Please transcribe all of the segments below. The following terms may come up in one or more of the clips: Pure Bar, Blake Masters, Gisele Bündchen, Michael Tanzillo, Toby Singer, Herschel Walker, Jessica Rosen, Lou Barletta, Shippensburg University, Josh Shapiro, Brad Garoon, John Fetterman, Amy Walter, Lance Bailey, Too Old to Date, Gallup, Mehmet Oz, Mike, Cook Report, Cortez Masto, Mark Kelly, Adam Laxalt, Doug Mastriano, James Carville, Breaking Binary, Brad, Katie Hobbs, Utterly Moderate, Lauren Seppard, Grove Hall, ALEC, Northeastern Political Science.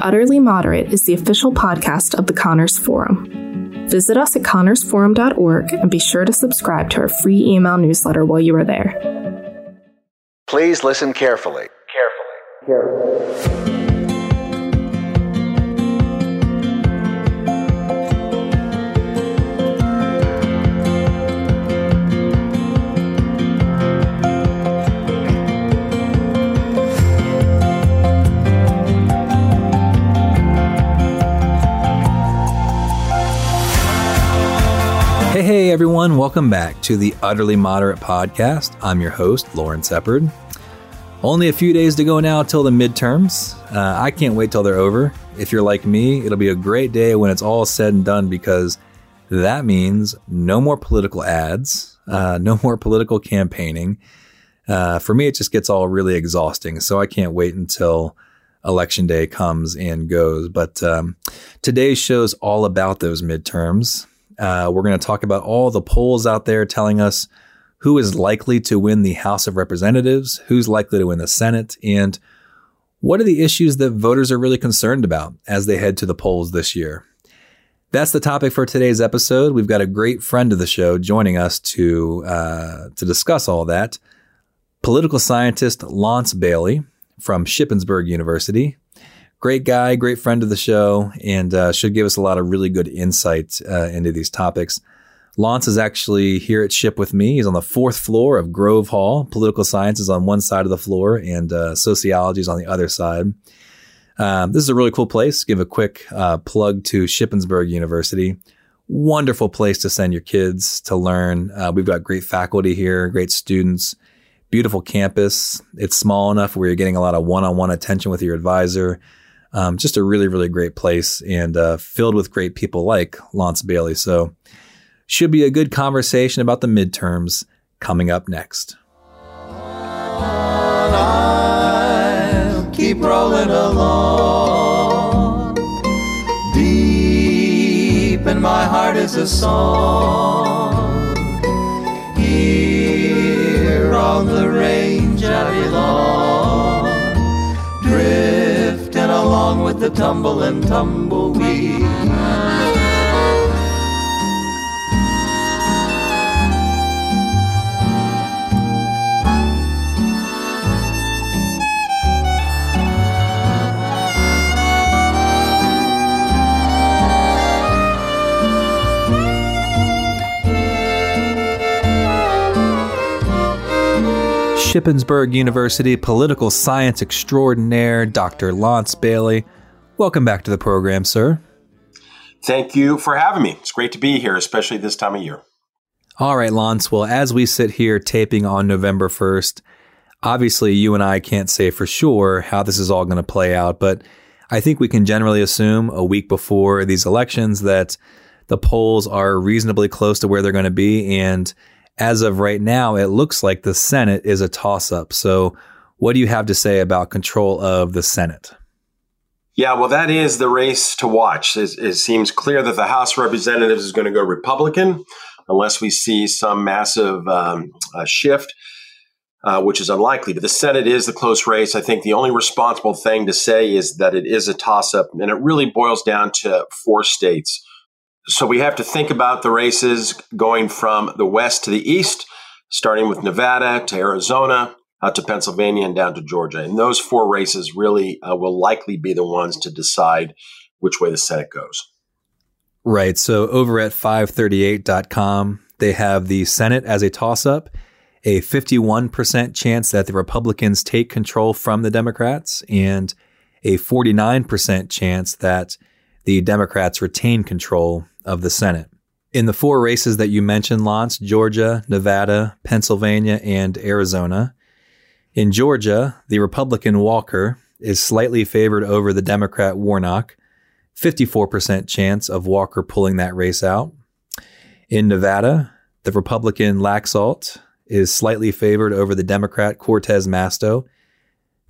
Utterly Moderate is the official podcast of the Connors Forum. Visit us at connorsforum.org and be sure to subscribe to our free email newsletter while you are there. Please listen carefully. Carefully. Hey everyone, welcome back to the Utterly Moderate Podcast. I'm your host, Lauren Seppard. Only a few days to go now till the midterms. I can't wait till they're over. If you're like me, it'll be a great day when it's all said and done because that means no more political ads, no more political campaigning. For me, it just gets all really exhausting, so I can't wait until Election Day comes and goes. But today's show's all about those midterms. We're going to talk about all the polls out there telling us who is likely to win the House of Representatives, who's likely to win the Senate, and what are the issues that voters are really concerned about as they head to the polls this year. That's the topic for today's episode. We've got a great friend of the show joining us to discuss all that. Political scientist Lance Bailey from Shippensburg University. Great guy, great friend of the show, and should give us a lot of really good insight into these topics. Lance is actually here at Ship with me. He's on the fourth floor of Grove Hall. Political science is on one side of the floor and sociology is on the other side. This is a really cool place. Give a quick plug to Shippensburg University. Wonderful place to send your kids to learn. We've got great faculty here, great students, beautiful campus. It's small enough where you're getting a lot of one-on-one attention with your advisor. Just a really, really great place and filled with great people like Lance Bailey. So should be a good conversation about the midterms coming up next. Keep rolling along. Deep in my heart is a song. Here on the range I belong. Drifting along with the tumble and tumbleweed. Shippensburg University political science extraordinaire, Dr. Lance Bailey. Welcome back to the program, sir. Thank you for having me. It's great to be here, especially this time of year. All right, Lance. Well, as we sit here taping on November 1st, obviously you and I can't say for sure how this is all going to play out, but I think we can generally assume a week before these elections that the polls are reasonably close to where they're going to be, and as of right now, it looks like the Senate is a toss-up. So what do you have to say about control of the Senate? Yeah, well, that is the race to watch. It seems clear that the House of Representatives is going to go Republican unless we see some massive shift, which is unlikely. But the Senate is the close race. I think the only responsible thing to say is that it is a toss-up, and it really boils down to four states. So we have to think about the races going from the west to the east, starting with Nevada to Arizona, out to Pennsylvania and down to Georgia. And those four races really will likely be the ones to decide which way the Senate goes. Right. So over at 538.com, they have the Senate as a toss-up, a 51% chance that the Republicans take control from the Democrats, and a 49% chance that the Democrats retain control of the Senate. In the four races that you mentioned, Lance, Georgia, Nevada, Pennsylvania, and Arizona. In Georgia, the Republican Walker is slightly favored over the Democrat Warnock, 54% chance of Walker pulling that race out. In Nevada, the Republican Laxalt is slightly favored over the Democrat Cortez Masto,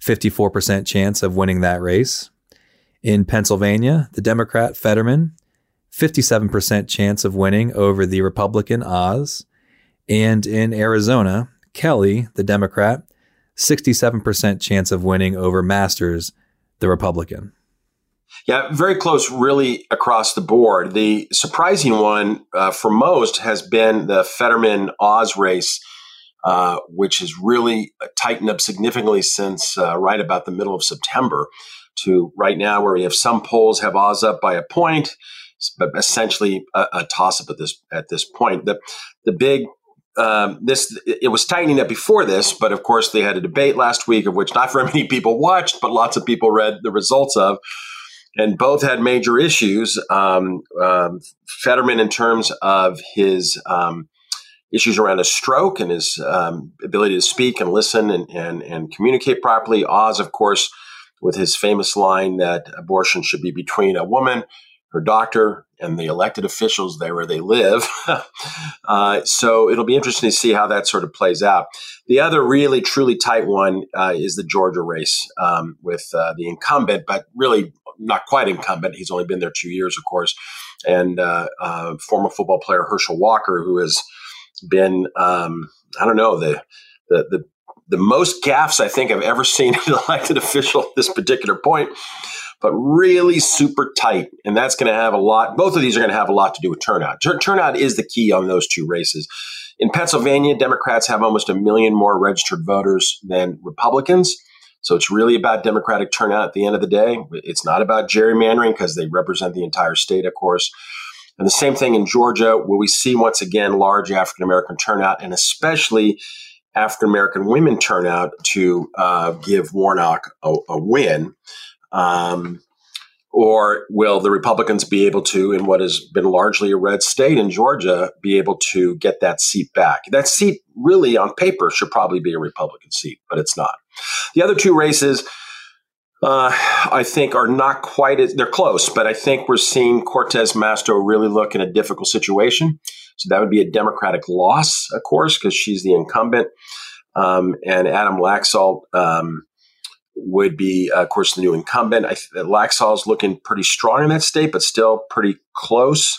54% chance of winning that race. In Pennsylvania, the Democrat Fetterman, 57% chance of winning over the Republican Oz. And in Arizona, Kelly, the Democrat, 67% chance of winning over Masters, the Republican. Yeah, very close, really across the board. The surprising one for most has been the Fetterman-Oz race, which has really tightened up significantly since right about the middle of September to right now, where we have some polls have Oz up by a point, but essentially a toss-up at this point. The big it was tightening up before this, but of course they had a debate last week of which not very many people watched, but lots of people read the results of, and both had major issues. Fetterman in terms of his issues around his stroke and his ability to speak and listen and communicate properly. Oz, of course, with his famous line that abortion should be between a woman, her doctor, and the elected officials there where they live. So it'll be interesting to see how that sort of plays out. The other really, truly tight one is the Georgia race with the incumbent, but really not quite incumbent. He's only been there 2 years, of course, and former football player Herschel Walker, who has been, the most gaffes I think I've ever seen an elected official at this particular point, but really super tight. And that's going to have a lot. Both of these are going to have a lot to do with turnout. Turnout is the key on those two races. In Pennsylvania, Democrats have almost 1 million more registered voters than Republicans. So it's really about Democratic turnout at the end of the day. It's not about gerrymandering because they represent the entire state, of course. And the same thing in Georgia, where we see once again large African-American turnout, and especially African-American women turnout to give Warnock a win. Or will the Republicans be able to, in what has been largely a red state in Georgia, be able to get that seat back? That seat really on paper should probably be a Republican seat, but it's not. The other two races, I think, are not quite as – they're close, but I think we're seeing Cortez Masto really look in a difficult situation. So that would be a Democratic loss, of course, because she's the incumbent. And Adam Laxalt would be, of course, the new incumbent. Laxalt's looking pretty strong in that state, but still pretty close.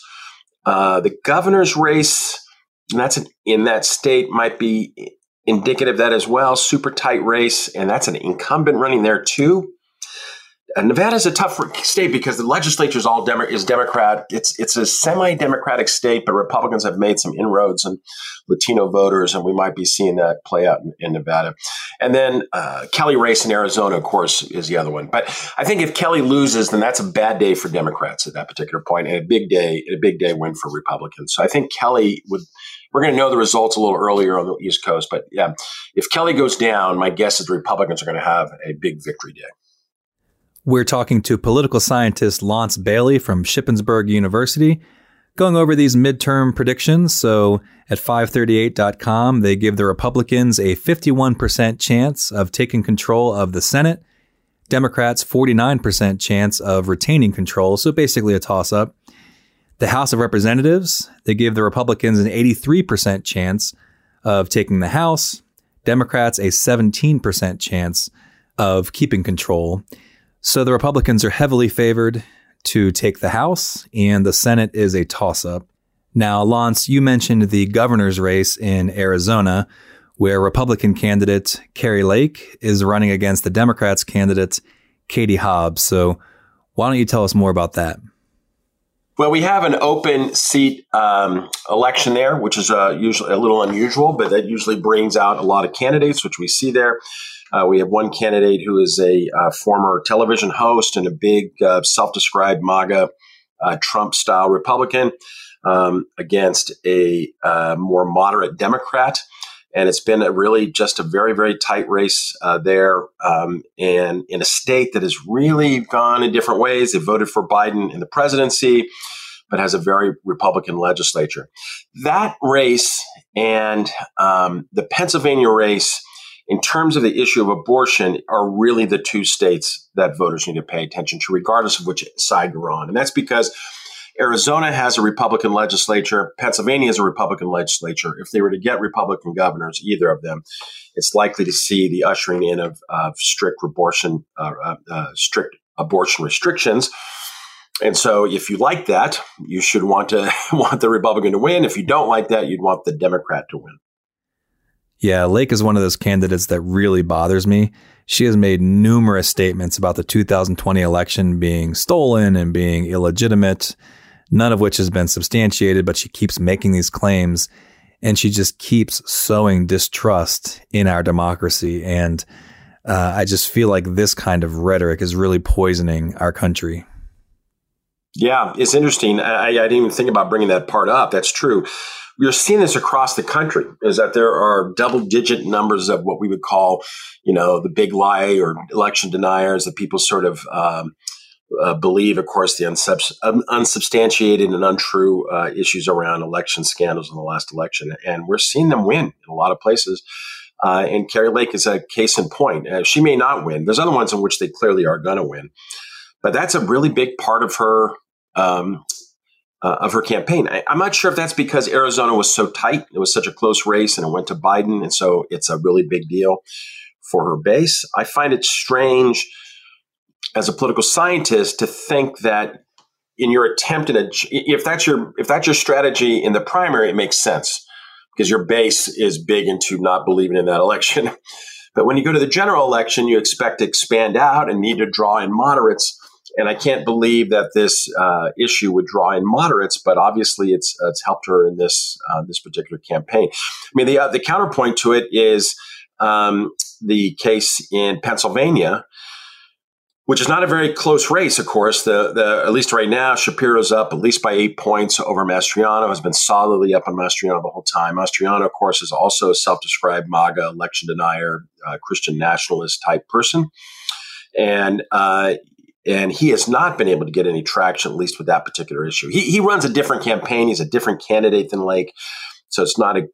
The governor's race, and that's in that state, might be indicative of that as well. Super tight race, and that's an incumbent running there too. Nevada's a tough state because the legislature is all Democrat. It's a semi-Democratic state, but Republicans have made some inroads in Latino voters, and we might be seeing that play out in Nevada. And then Kelly race in Arizona, of course, is the other one. But I think if Kelly loses, then that's a bad day for Democrats at that particular point, and a big day win for Republicans. So I think Kelly would. We're going to know the results a little earlier on the East Coast, but yeah, if Kelly goes down, my guess is the Republicans are going to have a big victory day. We're talking to political scientist Lance Bailey from Shippensburg University, going over these midterm predictions. So at 538.com, they give the Republicans a 51% chance of taking control of the Senate, Democrats 49% chance of retaining control, so basically a toss-up. The House of Representatives, they give the Republicans an 83% chance of taking the House, Democrats a 17% chance of keeping control. So the Republicans are heavily favored to take the House, and the Senate is a toss-up. Now, Lance, you mentioned the governor's race in Arizona, where Republican candidate Carrie Lake is running against the Democrats' candidate Katie Hobbs. So why don't you tell us more about that? Well, we have an open seat election there, which is usually a little unusual, but that usually brings out a lot of candidates, which we see there. We have one candidate who is a former television host and a big self-described MAGA Trump-style Republican against a more moderate Democrat. And it's been just a very, very tight race there and in a state that has really gone in different ways. They voted for Biden in the presidency, but has a very Republican legislature. That race and the Pennsylvania race, in terms of the issue of abortion, are really the two states that voters need to pay attention to, regardless of which side you're on. And that's because Arizona has a Republican legislature. Pennsylvania has a Republican legislature. If they were to get Republican governors, either of them, it's likely to see the ushering in of strict abortion restrictions. And so if you like that, you should want the Republican to win. If you don't like that, you'd want the Democrat to win. Yeah, Lake is one of those candidates that really bothers me. She has made numerous statements about the 2020 election being stolen and being illegitimate, none of which has been substantiated, but she keeps making these claims, and she just keeps sowing distrust in our democracy. And I just feel like this kind of rhetoric is really poisoning our country. Yeah, it's interesting. I didn't even think about bringing that part up. That's true. We're seeing this across the country, is that there are double-digit numbers of what we would call, you know, the big lie or election deniers that people sort of believe, of course, the unsubstantiated and untrue issues around election scandals in the last election. And we're seeing them win in a lot of places. And Carrie Lake is a case in point. She may not win. There's other ones in which they clearly are going to win. But that's a really big part of her campaign. I'm not sure if that's because Arizona was so tight. It was such a close race and it went to Biden. And so it's a really big deal for her base. I find it strange as a political scientist to think that in your attempt, if that's your strategy in the primary, it makes sense because your base is big into not believing in that election. But when you go to the general election, you expect to expand out and need to draw in moderates. And I can't believe that this issue would draw in moderates, but obviously it's helped her in this particular campaign. I mean, the counterpoint to it is the case in Pennsylvania, which is not a very close race, of course. The at least right now, Shapiro's up at least by 8 points over Mastriano, has been solidly up on Mastriano the whole time. Mastriano, of course, is also a self-described MAGA election denier, Christian nationalist type person. And he has not been able to get any traction, at least with that particular issue. He runs a different campaign. He's a different candidate than Lake. So it's not an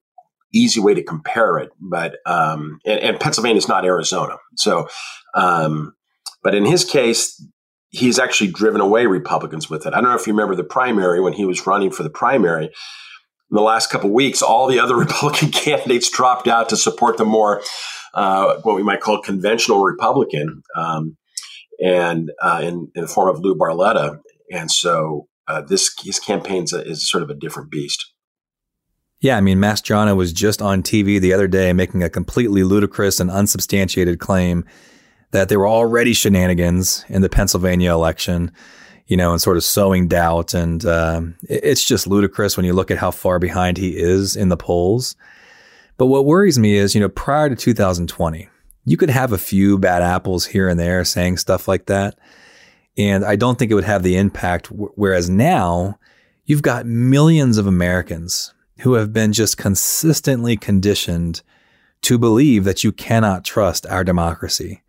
easy way to compare it. But and Pennsylvania is not Arizona. So but in his case, he's actually driven away Republicans with it. I don't know if you remember the primary when he was running for the primary. In the last couple of weeks, all the other Republican candidates dropped out to support the more what we might call conventional Republican and in the form of Lou Barletta. And so his campaign is sort of a different beast. Yeah, I mean, Mastriano was just on TV the other day making a completely ludicrous and unsubstantiated claim that there were already shenanigans in the Pennsylvania election, you know, and sort of sowing doubt. And it's just ludicrous when you look at how far behind he is in the polls. But what worries me is, you know, prior to 2020, you could have a few bad apples here and there saying stuff like that, and I don't think it would have the impact. Whereas now you've got millions of Americans who have been just consistently conditioned to believe that you cannot trust our democracy,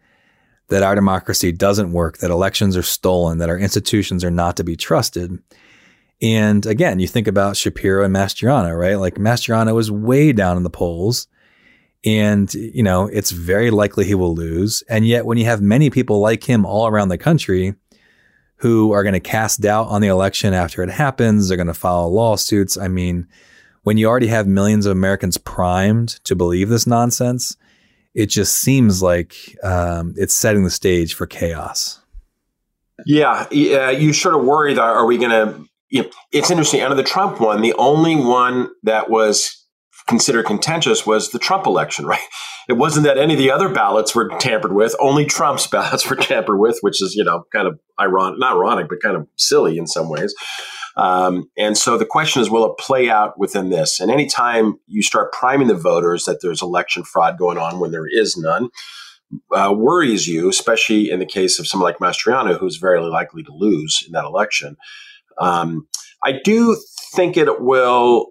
that our democracy doesn't work, that elections are stolen, that our institutions are not to be trusted. And again, you think about Shapiro and Mastriano, right? Like Mastriano is way down in the polls. And, you know, it's very likely he will lose. And yet when you have many people like him all around the country who are going to cast doubt on the election after it happens, they're going to file lawsuits. I mean, when you already have millions of Americans primed to believe this nonsense, it just seems like it's setting the stage for chaos. Yeah, you sort of worry that are we going to, you know, it's interesting. Out of the Trump one, the only one that was considered contentious was the Trump election, right? It wasn't that any of the other ballots were tampered with, only Trump's ballots were tampered with, which is, you know, kind of ironic, not ironic, but kind of silly in some ways. And so the question is, will it play out within this? And anytime you start priming the voters that there's election fraud going on when there is none, worries you, especially in the case of someone like Mastriano, who's very likely to lose in that election. I do think it will.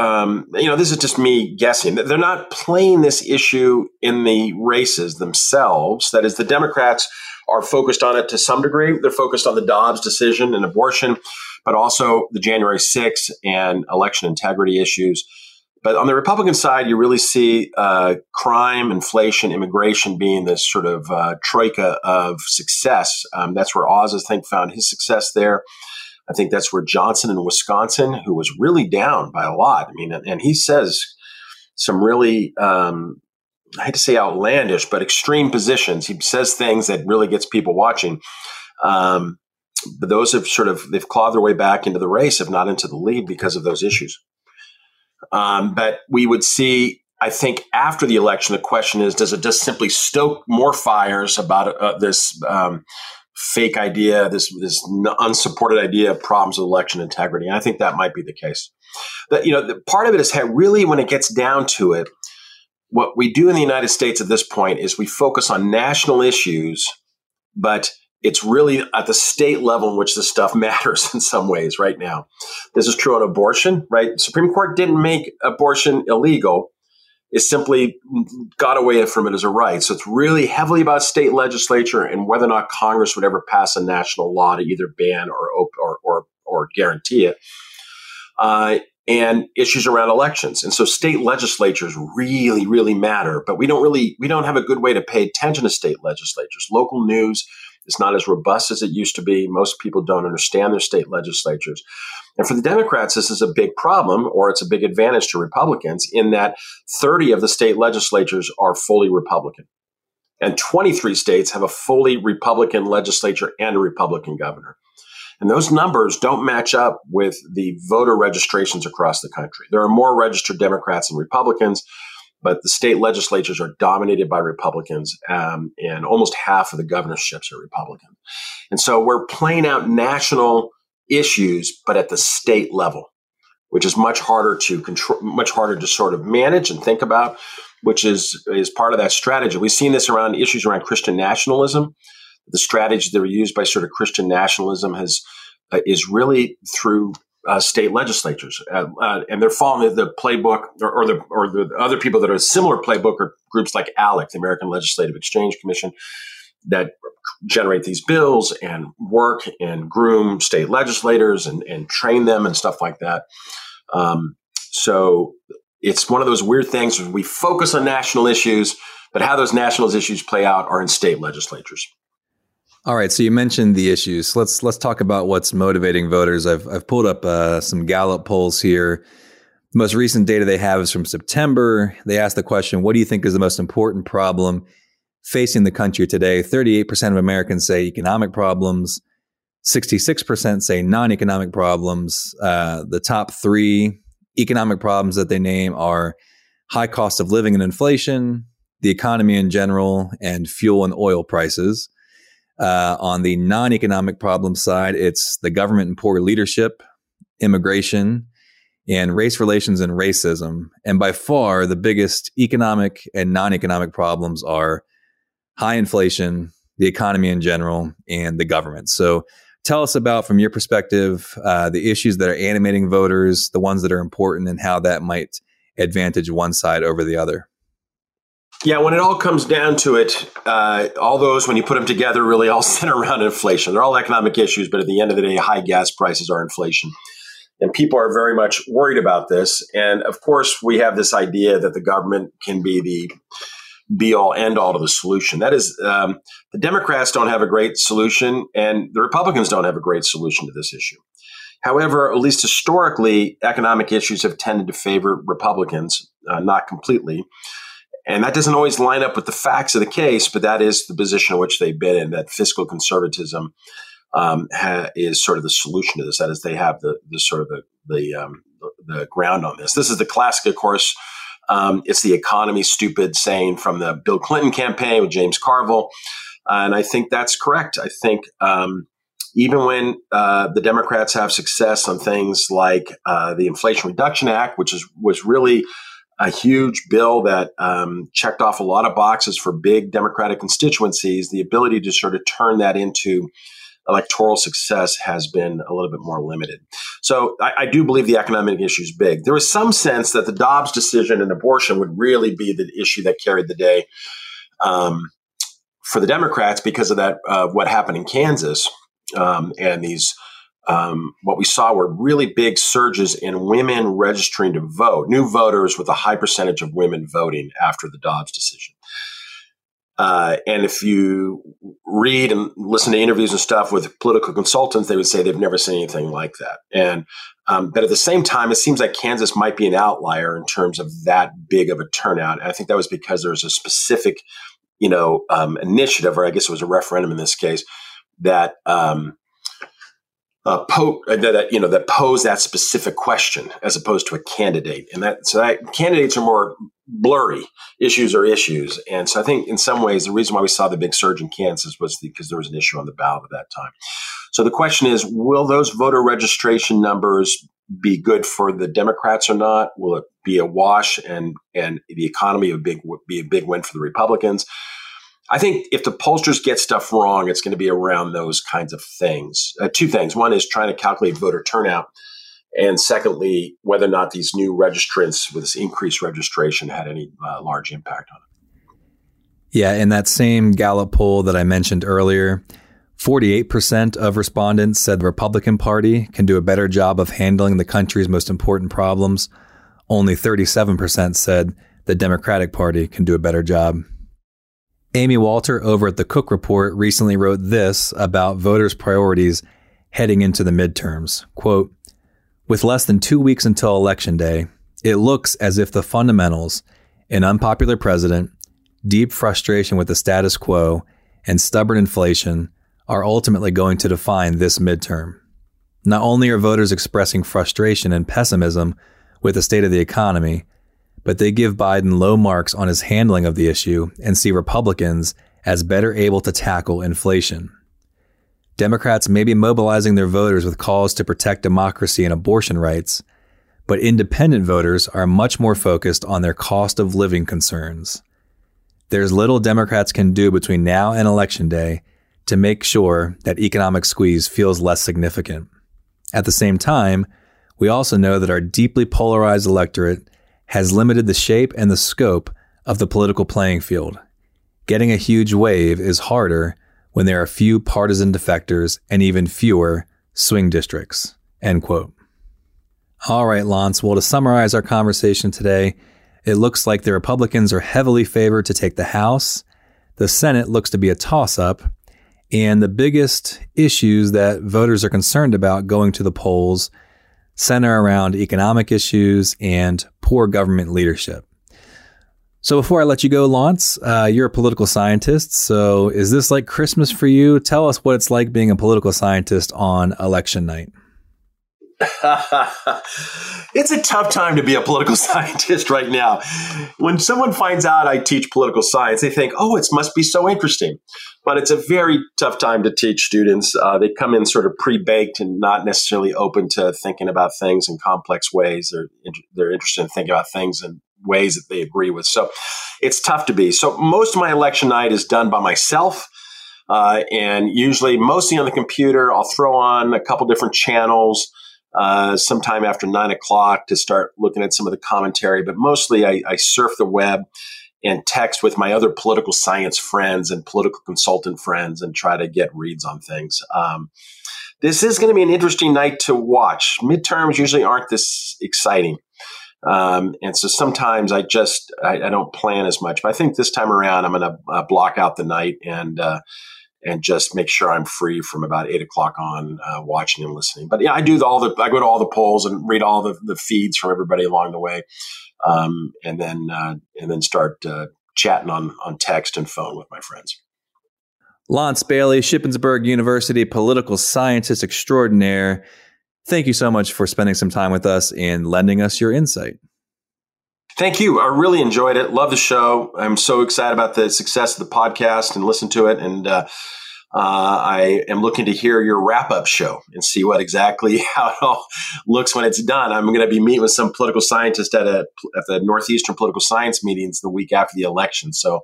You know, this is just me guessing. They're not playing this issue in the races themselves. That is, the Democrats are focused on it to some degree. They're focused on the Dobbs decision and abortion, but also the January 6th and election integrity issues. But on the Republican side, you really see crime, inflation, immigration being this sort of troika of success. That's where Oz, I think, found his success there. I think that's where Johnson in Wisconsin, who was really down by a lot. I mean, and he says some really, I hate to say outlandish, but extreme positions. He says things that really gets people watching. But those have sort of, they've clawed their way back into the race, if not into the lead because of those issues. But we would see I think after the election, the question is, does it just simply stoke more fires about this fake idea, this unsupported idea of problems of election integrity? And I think that might be the case. But, you know, the part of it is how really when it gets down to it, what we do in the United States at this point is we focus on national issues, but it's really at the state level in which this stuff matters in some ways right now. This is true on abortion, right? Supreme Court didn't make abortion illegal. It simply got away from it as a right. So it's really heavily about state legislature and whether or not Congress would ever pass a national law to either ban or guarantee it. And issues around elections. And so state legislatures really, really matter, but we don't have a good way to pay attention to state legislatures. Local news is not as robust as it used to be. Most people don't understand their state legislatures. And for the Democrats, this is a big problem, or it's a big advantage to Republicans in that 30 of the state legislatures are fully Republican. And 23 states have a fully Republican legislature and a Republican governor. And those numbers don't match up with the voter registrations across the country. There are more registered Democrats than Republicans, but the state legislatures are dominated by Republicans, and almost half of the governorships are Republican. And so we're playing out national issues, but at the state level, which is much harder to control, much harder to sort of manage and think about, which is part of that strategy. We've seen this around issues around Christian nationalism. The strategy that were used by sort of Christian nationalism is really through state legislatures, and they're following the playbook or the other people that are a similar playbook are groups like ALEC, the American Legislative Exchange Commission, that generate these bills and work and groom state legislators and train them and stuff like that. So it's one of those weird things where we focus on national issues, but how those national issues play out are in state legislatures. All right, so you mentioned the issues. Let's talk about what's motivating voters. I've pulled up some Gallup polls here. The most recent data they have is from September. They asked the question, what do you think is the most important problem facing the country today? 38% of Americans say economic problems. 66% say non-economic problems. The top three economic problems that they name are high cost of living and inflation, the economy in general, and fuel and oil prices. On the non-economic problem side, it's the government and poor leadership, immigration, and race relations and racism. And by far, the biggest economic and non-economic problems are high inflation, the economy in general, and the government. So tell us about, from your perspective, the issues that are animating voters, the ones that are important, and how that might advantage one side over the other. Yeah, when it all comes down to it, all those, when you put them together, really all center around inflation. They're all economic issues, but at the end of the day, high gas prices are inflation. And people are very much worried about this. And of course, we have this idea that the government can be the be-all, end-all to the solution. That is, the Democrats don't have a great solution, and the Republicans don't have a great solution to this issue. However, at least historically, economic issues have tended to favor Republicans, not completely. And that doesn't always line up with the facts of the case, but that is the position in which they've been in, that fiscal conservatism is sort of the solution to this. That is, they have the ground on this. This is the classic, of course. It's the economy stupid saying from the Bill Clinton campaign with James Carville. And I think that's correct. I think even when the Democrats have success on things like the Inflation Reduction Act, which was really a huge bill that checked off a lot of boxes for big Democratic constituencies, the ability to sort of turn that into electoral success has been a little bit more limited. So I do believe the economic issue is big. There was some sense that the Dobbs decision and abortion would really be the issue that carried the day for the Democrats because of that what happened in Kansas and these what we saw were really big surges in women registering to vote, new voters with a high percentage of women voting after the Dobbs decision. And if you read and listen to interviews and stuff with political consultants, they would say they've never seen anything like that. And but at the same time, it seems like Kansas might be an outlier in terms of that big of a turnout. And I think that was because there was a specific, initiative, or I guess it was a referendum in this case, that that pose that specific question as opposed to a candidate. And so candidates are more blurry. Issues are issues. And so I think in some ways, the reason why we saw the big surge in Kansas was because there was an issue on the ballot at that time. So the question is, will those voter registration numbers be good for the Democrats or not? Will it be a wash and the economy be a big win for the Republicans? I think if the pollsters get stuff wrong, it's going to be around those kinds of things. Two things. One is trying to calculate voter turnout. And secondly, whether or not these new registrants with this increased registration had any large impact on it. Yeah. In that same Gallup poll that I mentioned earlier, 48% of respondents said the Republican Party can do a better job of handling the country's most important problems. Only 37% said the Democratic Party can do a better job. Amy Walter over at the Cook Report recently wrote this about voters' priorities heading into the midterms. Quote, with less than 2 weeks until Election Day, it looks as if the fundamentals, an unpopular president, deep frustration with the status quo, and stubborn inflation are ultimately going to define this midterm. Not only are voters expressing frustration and pessimism with the state of the economy, but they give Biden low marks on his handling of the issue and see Republicans as better able to tackle inflation. Democrats may be mobilizing their voters with calls to protect democracy and abortion rights, but independent voters are much more focused on their cost of living concerns. There's little Democrats can do between now and Election Day to make sure that economic squeeze feels less significant. At the same time, we also know that our deeply polarized electorate has limited the shape and the scope of the political playing field. Getting a huge wave is harder when there are few partisan defectors and even fewer swing districts, end quote. All right, Lance, well, to summarize our conversation today, it looks like the Republicans are heavily favored to take the House, the Senate looks to be a toss-up, and the biggest issues that voters are concerned about going to the polls center around economic issues and poor government leadership. So before I let you go, Lance, you're a political scientist. So is this like Christmas for you? Tell us what it's like being a political scientist on election night. It's a tough time to be a political scientist right now. When someone finds out I teach political science, they think, oh, it must be so interesting. But it's a very tough time to teach students. They come in sort of pre-baked and not necessarily open to thinking about things in complex ways. They're interested in thinking about things in ways that they agree with. So it's tough to be. So most of my election night is done by myself. And usually mostly on the computer, I'll throw on a couple different channels sometime after 9 o'clock to start looking at some of the commentary. But mostly I surf the web and text with my other political science friends and political consultant friends and try to get reads on things. This is going to be an interesting night to watch. Midterms usually aren't this exciting. And so sometimes I don't plan as much. But I think this time around I'm going to block out the night and just make sure I'm free from about 8 o'clock on watching and listening. But yeah, I go to all the polls and read all the feeds from everybody along the way. And then start chatting on text and phone with my friends. Lance Bailey, Shippensburg University political scientist extraordinaire. Thank you so much for spending some time with us and lending us your insight. Thank you. I really enjoyed it. Love the show. I'm so excited about the success of the podcast and listen to it. And I am looking to hear your wrap-up show and see how it all looks when it's done. I'm going to be meeting with some political scientist at the Northeastern Political Science meetings the week after the election. So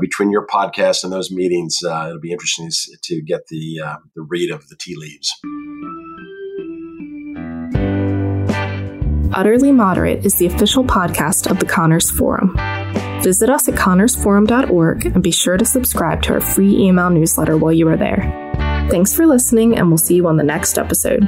between your podcast and those meetings, it'll be interesting to get the read of the tea leaves. Utterly Moderate is the official podcast of the Connors Forum. Visit us at connorsforum.org and be sure to subscribe to our free email newsletter while you are there. Thanks for listening, and we'll see you on the next episode.